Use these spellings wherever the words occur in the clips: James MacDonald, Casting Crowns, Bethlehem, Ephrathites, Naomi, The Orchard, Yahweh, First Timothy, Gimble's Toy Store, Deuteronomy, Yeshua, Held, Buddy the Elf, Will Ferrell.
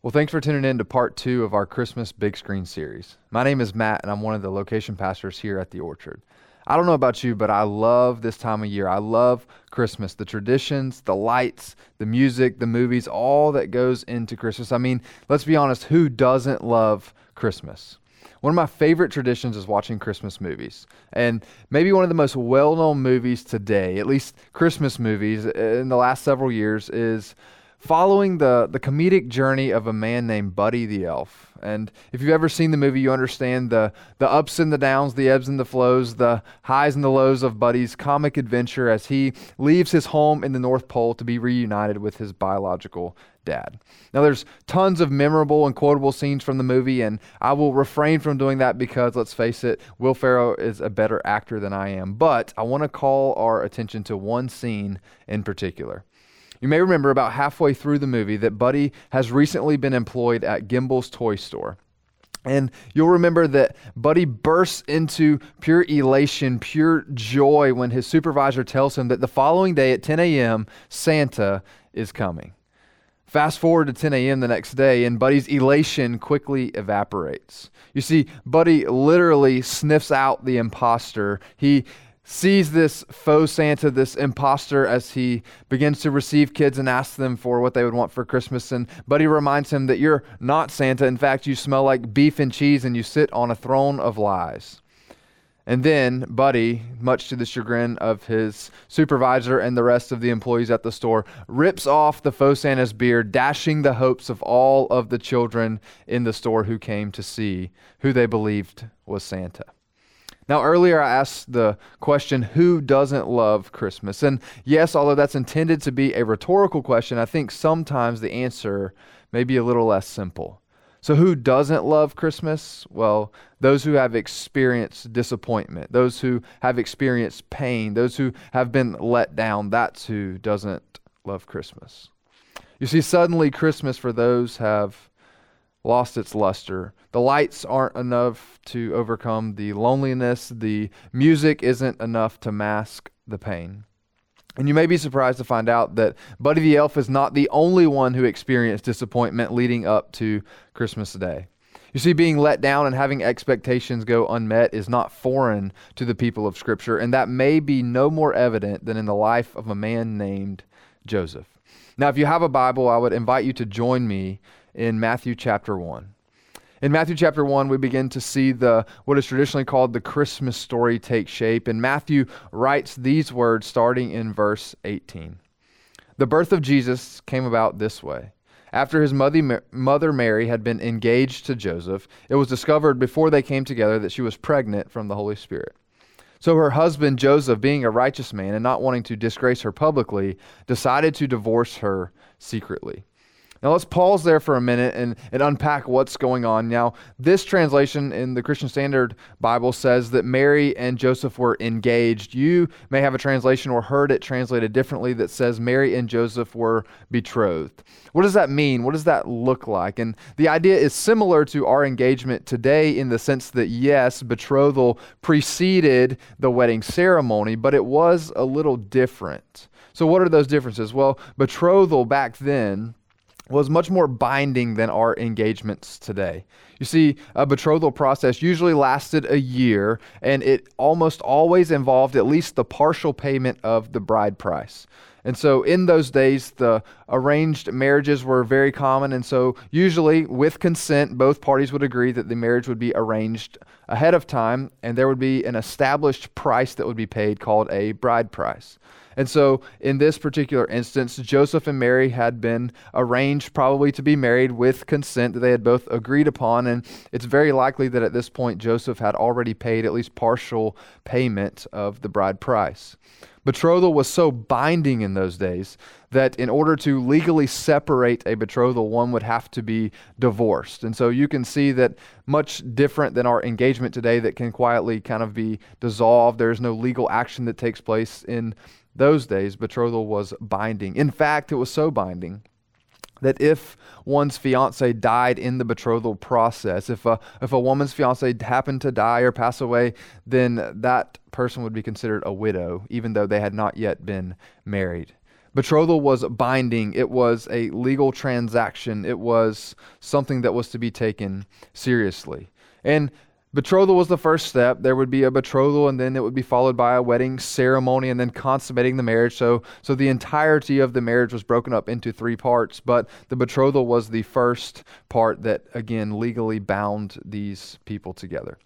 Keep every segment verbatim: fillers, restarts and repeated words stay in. Well, thanks for tuning in to part two of our Christmas Big Screen series. My name is Matt, and I'm one of the location pastors here at The Orchard. I don't know about you, but I love this time of year. I love Christmas, the traditions, the lights, the music, the movies, all that goes into Christmas. I mean, let's be honest, who doesn't love Christmas? One of my favorite traditions is watching Christmas movies, and maybe one of the most well-known movies today, at least Christmas movies in the last several years, is following the, the comedic journey of a man named Buddy the Elf. And if you've ever seen the movie, you understand the, the ups and the downs, the ebbs and the flows, the highs and the lows of Buddy's comic adventure as he leaves his home in the North Pole to be reunited with his biological dad. Now, there's tons of memorable and quotable scenes from the movie, and I will refrain from doing that because, let's face it, Will Ferrell is a better actor than I am. But I want to call our attention to one scene in particular. You may remember about halfway through the movie that Buddy has recently been employed at Gimble's Toy Store. And you'll remember that Buddy bursts into pure elation, pure joy when his supervisor tells him that the following day at ten a.m., Santa is coming. Fast forward to ten a.m. the next day, and Buddy's elation quickly evaporates. You see, Buddy literally sniffs out the imposter. He sees this faux Santa, this imposter, as he begins to receive kids and asks them for what they would want for Christmas. And Buddy reminds him that you're not Santa. In fact, you smell like beef and cheese and you sit on a throne of lies. And then Buddy, much to the chagrin of his supervisor and the rest of the employees at the store, rips off the faux Santa's beard, dashing the hopes of all of the children in the store who came to see who they believed was Santa. Now, earlier I asked the question, who doesn't love Christmas? And yes, although that's intended to be a rhetorical question, I think sometimes the answer may be a little less simple. So who doesn't love Christmas? Well, those who have experienced disappointment, those who have experienced pain, those who have been let down, that's who doesn't love Christmas. You see, suddenly Christmas for those have lost its luster. The lights aren't enough to overcome the loneliness. The music isn't enough to mask the pain. And you may be surprised to find out that Buddy the Elf is not the only one who experienced disappointment leading up to Christmas Day. You see, being let down and having expectations go unmet is not foreign to the people of Scripture, and that may be no more evident than in the life of a man named Joseph. Now, if you have a Bible, I would invite you to join me in Matthew chapter one. In Matthew chapter one, we begin to see the what is traditionally called the Christmas story take shape. And Matthew writes these words starting in verse eighteen. The birth of Jesus came about this way. After his mother Mary had been engaged to Joseph, it was discovered before they came together that she was pregnant from the Holy Spirit. So her husband Joseph, being a righteous man and not wanting to disgrace her publicly, decided to divorce her secretly. Now let's pause there for a minute and, and unpack what's going on. Now, this translation in the Christian Standard Bible says that Mary and Joseph were engaged. You may have a translation or heard it translated differently that says Mary and Joseph were betrothed. What does that mean? What does that look like? And the idea is similar to our engagement today in the sense that, yes, betrothal preceded the wedding ceremony, but it was a little different. So what are those differences? Well, betrothal back then was much more binding than our engagements today. You see, a betrothal process usually lasted a year, and it almost always involved at least the partial payment of the bride price. And so in those days, the arranged marriages were very common, and so usually with consent, both parties would agree that the marriage would be arranged ahead of time, and there would be an established price that would be paid called a bride price. And so in this particular instance, Joseph and Mary had been arranged probably to be married with consent that they had both agreed upon. And it's very likely that at this point, Joseph had already paid at least partial payment of the bride price. Betrothal was so binding in those days that in order to legally separate a betrothal, one would have to be divorced. And so you can see that much different than our engagement today that can quietly kind of be dissolved. There's no legal action that takes place in those days, betrothal was binding. In fact, it was so binding that if one's fiancé died in the betrothal process, if a, if a woman's fiancé happened to die or pass away, then that person would be considered a widow, even though they had not yet been married. Betrothal was binding. It was a legal transaction. It was something that was to be taken seriously. And betrothal was the first step. There would be a betrothal, and then it would be followed by a wedding ceremony, and then consummating the marriage. So, so the entirety of the marriage was broken up into three parts, but the betrothal was the first part that, again, legally bound these people together.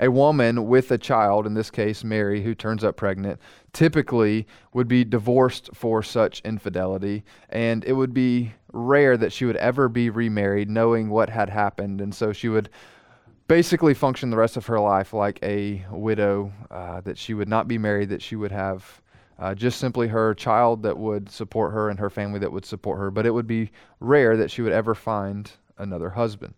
A woman with a child, in this case Mary, who turns up pregnant, typically would be divorced for such infidelity, and it would be rare that she would ever be remarried, knowing what had happened, and so she would basically function the rest of her life like a widow, uh, that she would not be married, that she would have uh, just simply her child that would support her and her family that would support her, but it would be rare that she would ever find another husband.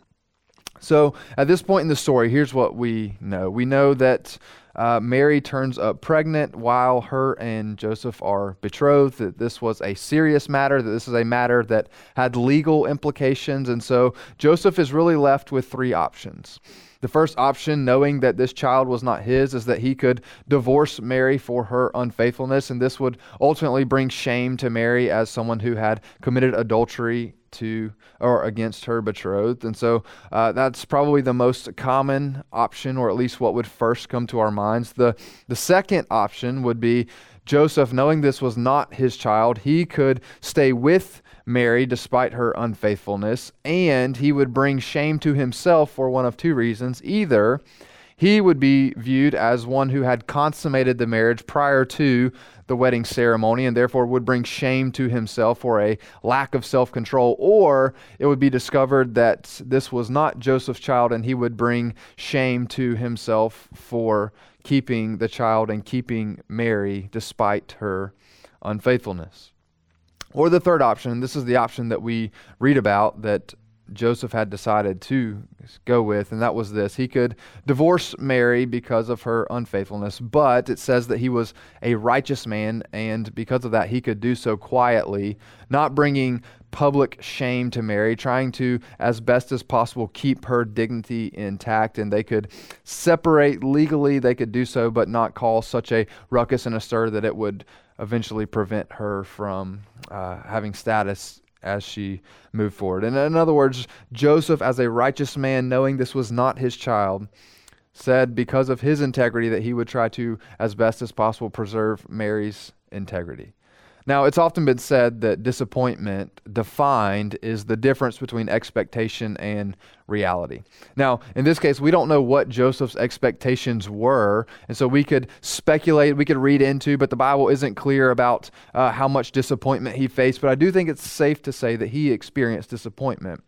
So at this point in the story, here's what we know. We know that uh, Mary turns up pregnant while her and Joseph are betrothed, that this was a serious matter, that this is a matter that had legal implications. And so Joseph is really left with three options. The first option, knowing that this child was not his, is that he could divorce Mary for her unfaithfulness, and this would ultimately bring shame to Mary as someone who had committed adultery to or against her betrothed. And so uh, that's probably the most common option, or at least what would first come to our minds. The, the second option would be Joseph, knowing this was not his child, he could stay with Mary despite her unfaithfulness, and he would bring shame to himself for one of two reasons. Either he would be viewed as one who had consummated the marriage prior to the wedding ceremony, and therefore would bring shame to himself for a lack of self-control, or it would be discovered that this was not Joseph's child, and he would bring shame to himself for keeping the child and keeping Mary despite her unfaithfulness. Or the third option, and this is the option that we read about that Joseph had decided to go with, and that was this. He could divorce Mary because of her unfaithfulness, but it says that he was a righteous man, and because of that, he could do so quietly, not bringing public shame to Mary, trying to, as best as possible, keep her dignity intact, and they could separate legally. They could do so, but not cause such a ruckus and a stir that it would eventually prevent her from uh, having status as she moved forward. And in other words, Joseph, as a righteous man, knowing this was not his child, said because of his integrity that he would try to, as best as possible, preserve Mary's integrity. Now, it's often been said that disappointment defined is the difference between expectation and reality. Now, in this case, we don't know what Joseph's expectations were, and so we could speculate, we could read into, but the Bible isn't clear about uh, how much disappointment he faced, but I do think it's safe to say that he experienced disappointment,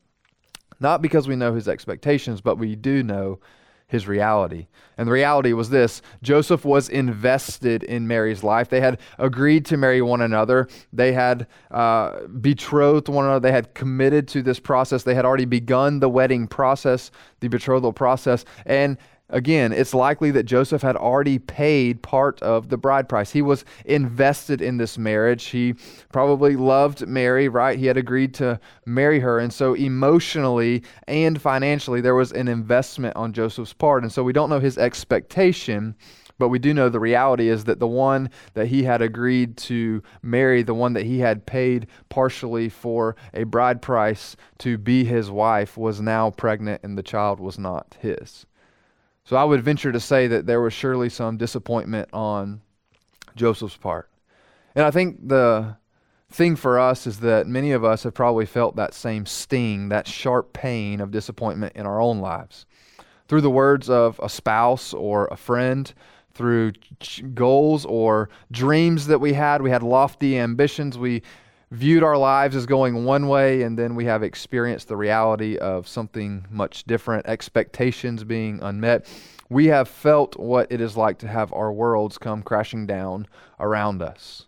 not because we know his expectations, but we do know his reality. And the reality was this: Joseph was invested in Mary's life. They had agreed to marry one another. They had uh, betrothed one another. They had committed to this process. They had already begun the wedding process, the betrothal process. And again, it's likely that Joseph had already paid part of the bride price. He was invested in this marriage. He probably loved Mary, right? He had agreed to marry her. And so emotionally and financially, there was an investment on Joseph's part. And so we don't know his expectation, but we do know the reality is that the one that he had agreed to marry, the one that he had paid partially for a bride price to be his wife, was now pregnant, and the child was not his. So I would venture to say that there was surely some disappointment on Joseph's part. And I think the thing for us is that many of us have probably felt that same sting, that sharp pain of disappointment in our own lives. Through the words of a spouse or a friend, through goals or dreams that we had, we had lofty ambitions, we viewed our lives as going one way, and then we have experienced the reality of something much different, expectations being unmet. We have felt what it is like to have our worlds come crashing down around us.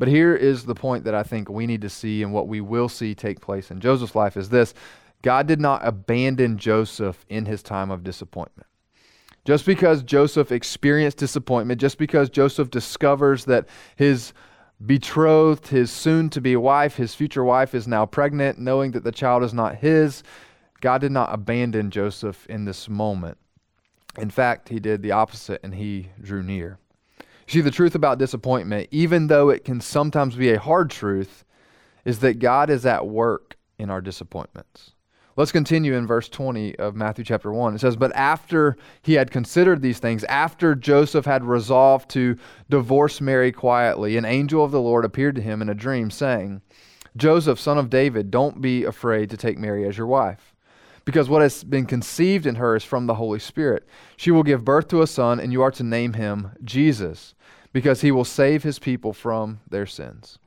But here is the point that I think we need to see, and what we will see take place in Joseph's life is this: God did not abandon Joseph in his time of disappointment. Just because Joseph experienced disappointment, just because Joseph discovers that his betrothed, his soon-to-be wife, his future wife, is now pregnant, knowing that the child is not his, God did not abandon Joseph in this moment. In fact, he did the opposite, and he drew near. See, the truth about disappointment, even though it can sometimes be a hard truth, is that God is at work in our disappointments. Let's continue in verse twenty of Matthew chapter one. It says, but after he had considered these things, after Joseph had resolved to divorce Mary quietly, an angel of the Lord appeared to him in a dream, saying, Joseph, son of David, don't be afraid to take Mary as your wife, because what has been conceived in her is from the Holy Spirit. She will give birth to a son, and you are to name him Jesus, because he will save his people from their sins.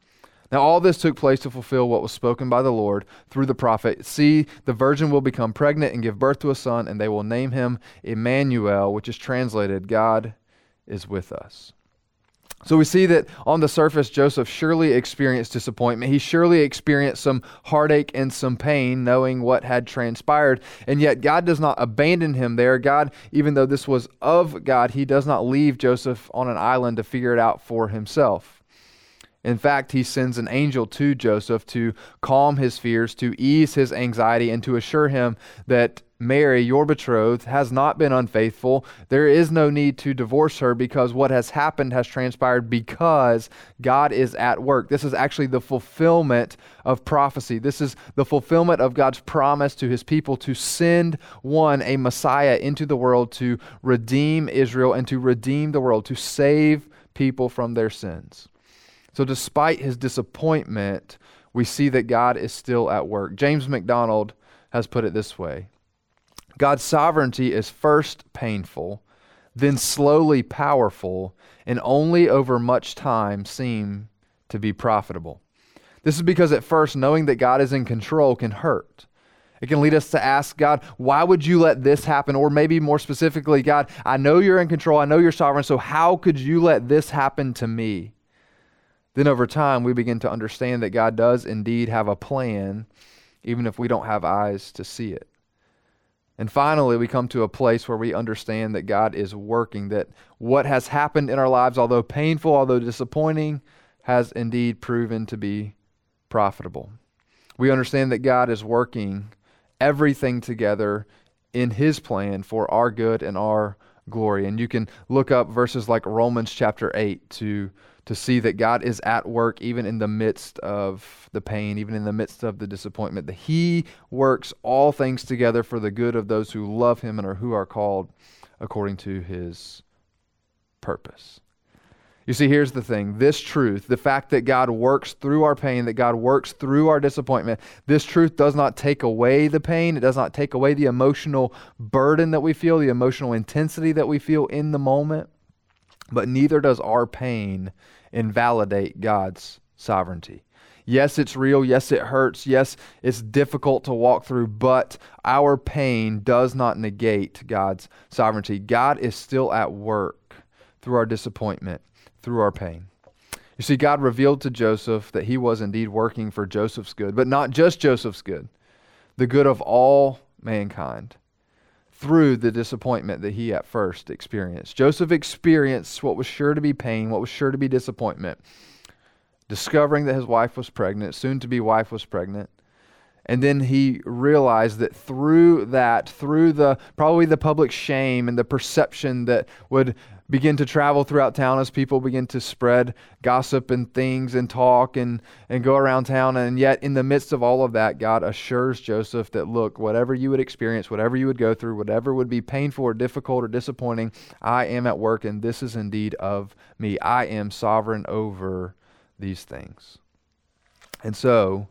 Now all this took place to fulfill what was spoken by the Lord through the prophet. See, the virgin will become pregnant and give birth to a son, and they will name him Emmanuel, which is translated, God is with us. So we see that on the surface, Joseph surely experienced disappointment. He surely experienced some heartache and some pain knowing what had transpired. And yet God does not abandon him there. God, even though this was of God, he does not leave Joseph on an island to figure it out for himself. In fact, he sends an angel to Joseph to calm his fears, to ease his anxiety, and to assure him that Mary, your betrothed, has not been unfaithful. There is no need to divorce her because what has happened has transpired because God is at work. This is actually the fulfillment of prophecy. This is the fulfillment of God's promise to his people to send one, a Messiah, into the world to redeem Israel and to redeem the world, to save people from their sins. So despite his disappointment, we see that God is still at work. James MacDonald has put it this way. God's sovereignty is first painful, then slowly powerful, and only over much time seem to be profitable. This is because at first, knowing that God is in control can hurt. It can lead us to ask God, why would you let this happen? Or maybe more specifically, God, I know you're in control. I know you're sovereign. So how could you let this happen to me? Then over time, we begin to understand that God does indeed have a plan, even if we don't have eyes to see it. And finally, we come to a place where we understand that God is working, that what has happened in our lives, although painful, although disappointing, has indeed proven to be profitable. We understand that God is working everything together in his plan for our good and our glory. And you can look up verses like Romans chapter eight to to see that God is at work even in the midst of the pain, even in the midst of the disappointment, that he works all things together for the good of those who love him and are who are called according to his purpose. You see, here's the thing. This truth, the fact that God works through our pain, that God works through our disappointment, this truth does not take away the pain. It does not take away the emotional burden that we feel, the emotional intensity that we feel in the moment, but neither does our pain invalidate God's sovereignty. Yes, it's real. Yes, it hurts. Yes, it's difficult to walk through, but our pain does not negate God's sovereignty. God is still at work through our disappointment, through our pain. You see, God revealed to Joseph that he was indeed working for Joseph's good, but not just Joseph's good, the good of all mankind, through the disappointment that he at first experienced. Joseph experienced what was sure to be pain, what was sure to be disappointment, discovering that his wife was pregnant, soon-to-be wife was pregnant. And then he realized that through that, through the probably the public shame and the perception that would begin to travel throughout town as people begin to spread gossip and things and talk and, and go around town. And yet in the midst of all of that, God assures Joseph that, look, whatever you would experience, whatever you would go through, whatever would be painful or difficult or disappointing, I am at work and this is indeed of me. I am sovereign over these things. And so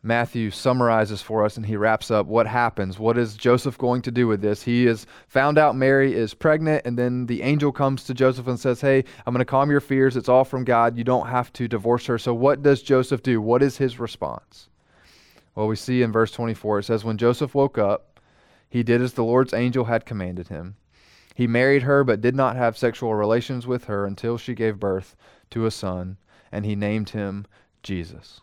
Matthew summarizes for us and he wraps up what happens. What is Joseph going to do with this? He is found out Mary is pregnant, and then the angel comes to Joseph and says, hey, I'm going to calm your fears. It's all from God. You don't have to divorce her. So what does Joseph do? What is his response? Well, we see in verse twenty-four, it says, when Joseph woke up, he did as the Lord's angel had commanded him. He married her, but did not have sexual relations with her until she gave birth to a son, and he named him Jesus.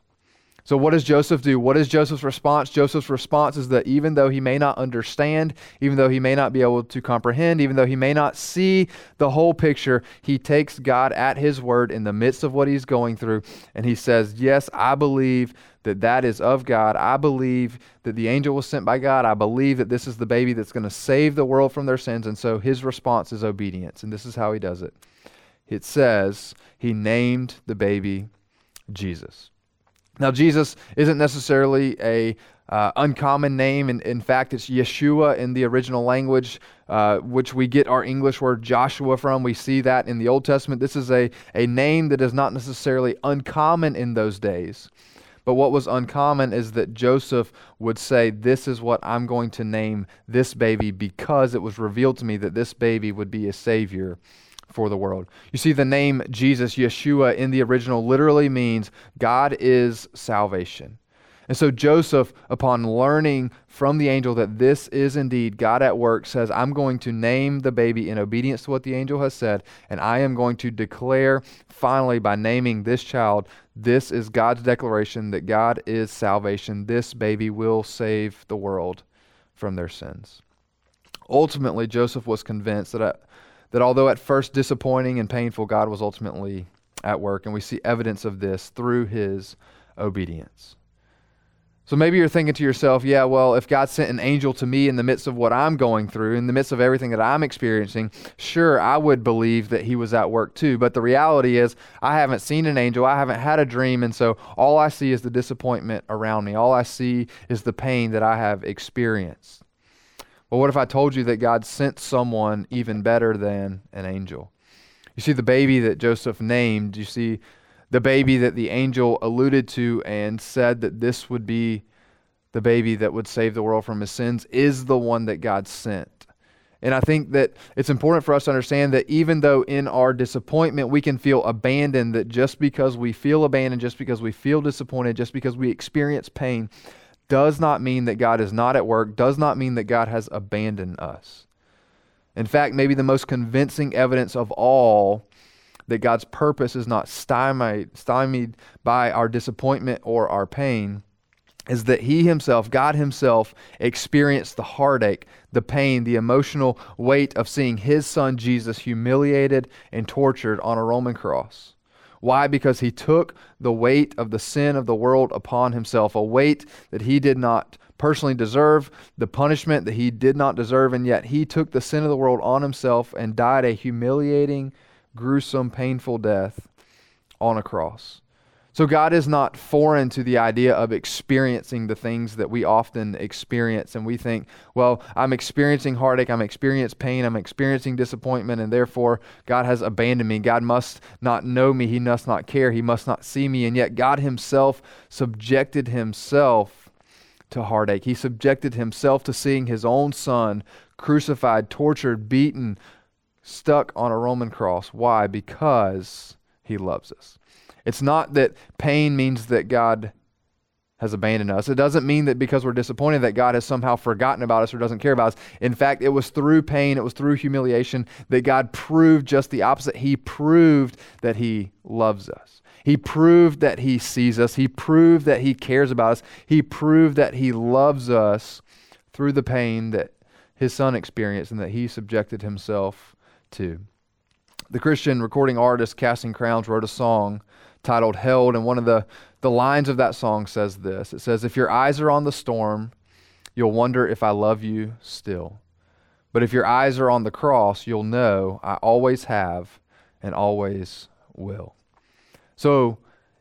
So what does Joseph do? What is Joseph's response? Joseph's response is that even though he may not understand, even though he may not be able to comprehend, even though he may not see the whole picture, he takes God at his word in the midst of what he's going through. And he says, yes, I believe that that is of God. I believe that the angel was sent by God. I believe that this is the baby that's going to save the world from their sins. And so his response is obedience. And this is how he does it. it says he named the baby Jesus. Now, Jesus isn't necessarily a uh, uncommon name. In, in fact, it's Yeshua in the original language, uh, which we get our English word Joshua from. We see that in the Old Testament. This is a, a name that is not necessarily uncommon in those days. But what was uncommon is that Joseph would say, this is what I'm going to name this baby, because it was revealed to me that this baby would be a savior for the world. You see, the name Jesus, Yeshua, in the original literally means God is salvation. And so Joseph, upon learning from the angel that this is indeed God at work, says, I'm going to name the baby in obedience to what the angel has said, and I am going to declare finally by naming this child, this is God's declaration that God is salvation. This baby will save the world from their sins. Ultimately, Joseph was convinced that, I, that although at first disappointing and painful, God was ultimately at work, and we see evidence of this through his obedience. So maybe you're thinking to yourself, yeah, well, if God sent an angel to me in the midst of what I'm going through, in the midst of everything that I'm experiencing, sure, I would believe that he was at work too. But the reality is I haven't seen an angel. I haven't had a dream. And so all I see is the disappointment around me. All I see is the pain that I have experienced. But what if I told you that God sent someone even better than an angel? You see, the baby that Joseph named, you see, the baby that the angel alluded to and said that this would be the baby that would save the world from his sins, is the one that God sent. And I think that it's important for us to understand that even though in our disappointment we can feel abandoned, that just because we feel abandoned, just because we feel disappointed, just because we experience pain, does not mean that God is not at work, does not mean that God has abandoned us. In fact, maybe the most convincing evidence of all that God's purpose is not stymied, stymied by our disappointment or our pain, is that he himself, God himself, experienced the heartache, the pain, the emotional weight of seeing his son Jesus humiliated and tortured on a Roman cross. Why? Because he took the weight of the sin of the world upon himself, a weight that he did not personally deserve, the punishment that he did not deserve, and yet he took the sin of the world on himself and died a humiliating, gruesome, painful death on a cross. So God is not foreign to the idea of experiencing the things that we often experience. And we think, well, I'm experiencing heartache, I'm experiencing pain, I'm experiencing disappointment, and therefore God has abandoned me. God must not know me. He must not care. He must not see me. And yet God himself subjected himself to heartache. He subjected himself to seeing his own son crucified, tortured, beaten, stuck on a Roman cross. Why? Because he loves us. It's not that pain means that God has abandoned us. It doesn't mean that because we're disappointed that God has somehow forgotten about us or doesn't care about us. In fact, it was through pain, it was through humiliation that God proved just the opposite. He proved that he loves us. He proved that he sees us. He proved that he cares about us. He proved that he loves us through the pain that his son experienced and that he subjected himself to. The Christian recording artist Casting Crowns wrote a song titled Held, and one of the, the lines of that song says this. It says, if your eyes are on the storm, you'll wonder if I love you still. But if your eyes are on the cross, you'll know I always have and always will. So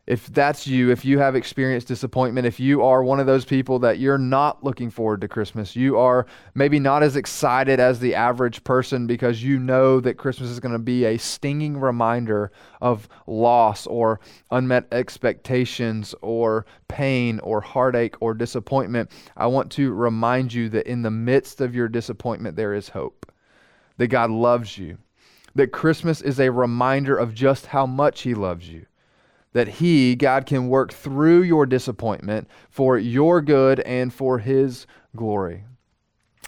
if that's you, if you have experienced disappointment, if you are one of those people that you're not looking forward to Christmas, you are maybe not as excited as the average person because you know that Christmas is going to be a stinging reminder of loss or unmet expectations or pain or heartache or disappointment, I want to remind you that in the midst of your disappointment, there is hope, that God loves you, that Christmas is a reminder of just how much he loves you, that he, God, can work through your disappointment for your good and for his glory.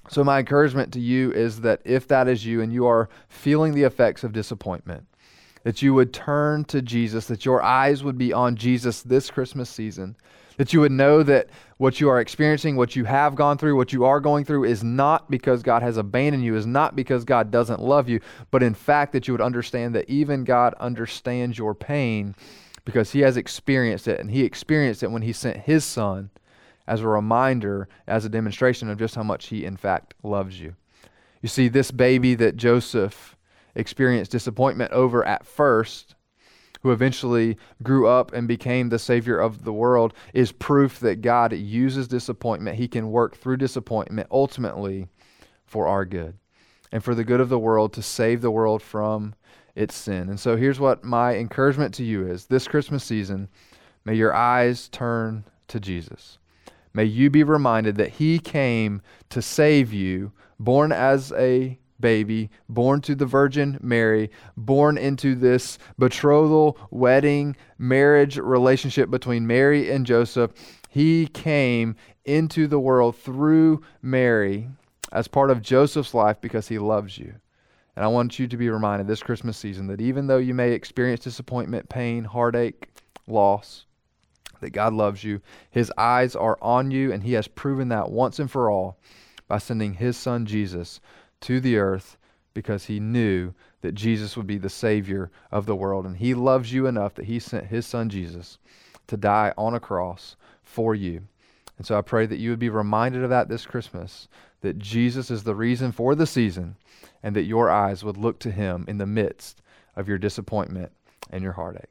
So my encouragement to you is that if that is you and you are feeling the effects of disappointment, that you would turn to Jesus, that your eyes would be on Jesus this Christmas season, that you would know that what you are experiencing, what you have gone through, what you are going through is not because God has abandoned you, is not because God doesn't love you, but in fact that you would understand that even God understands your pain, because he has experienced it, and he experienced it when he sent his son as a reminder, as a demonstration of just how much he in fact loves you. You see, this baby that Joseph experienced disappointment over at first, who eventually grew up and became the savior of the world, is proof that God uses disappointment. He can work through disappointment ultimately for our good and for the good of the world, to save the world from its sin. And so here's what my encouragement to you is. This Christmas season, may your eyes turn to Jesus. May you be reminded that he came to save you, born as a baby, born to the Virgin Mary, born into this betrothal, wedding, marriage relationship between Mary and Joseph. He came into the world through Mary as part of Joseph's life because he loves you. And I want you to be reminded this Christmas season that even though you may experience disappointment, pain, heartache, loss, that God loves you. His eyes are on you, and he has proven that once and for all by sending his son Jesus to the earth, because he knew that Jesus would be the savior of the world. And he loves you enough that he sent his son Jesus to die on a cross for you. And so I pray that you would be reminded of that this Christmas, that Jesus is the reason for the season, and that your eyes would look to him in the midst of your disappointment and your heartache.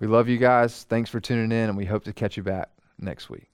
We love you guys. Thanks for tuning in, and we hope to catch you back next week.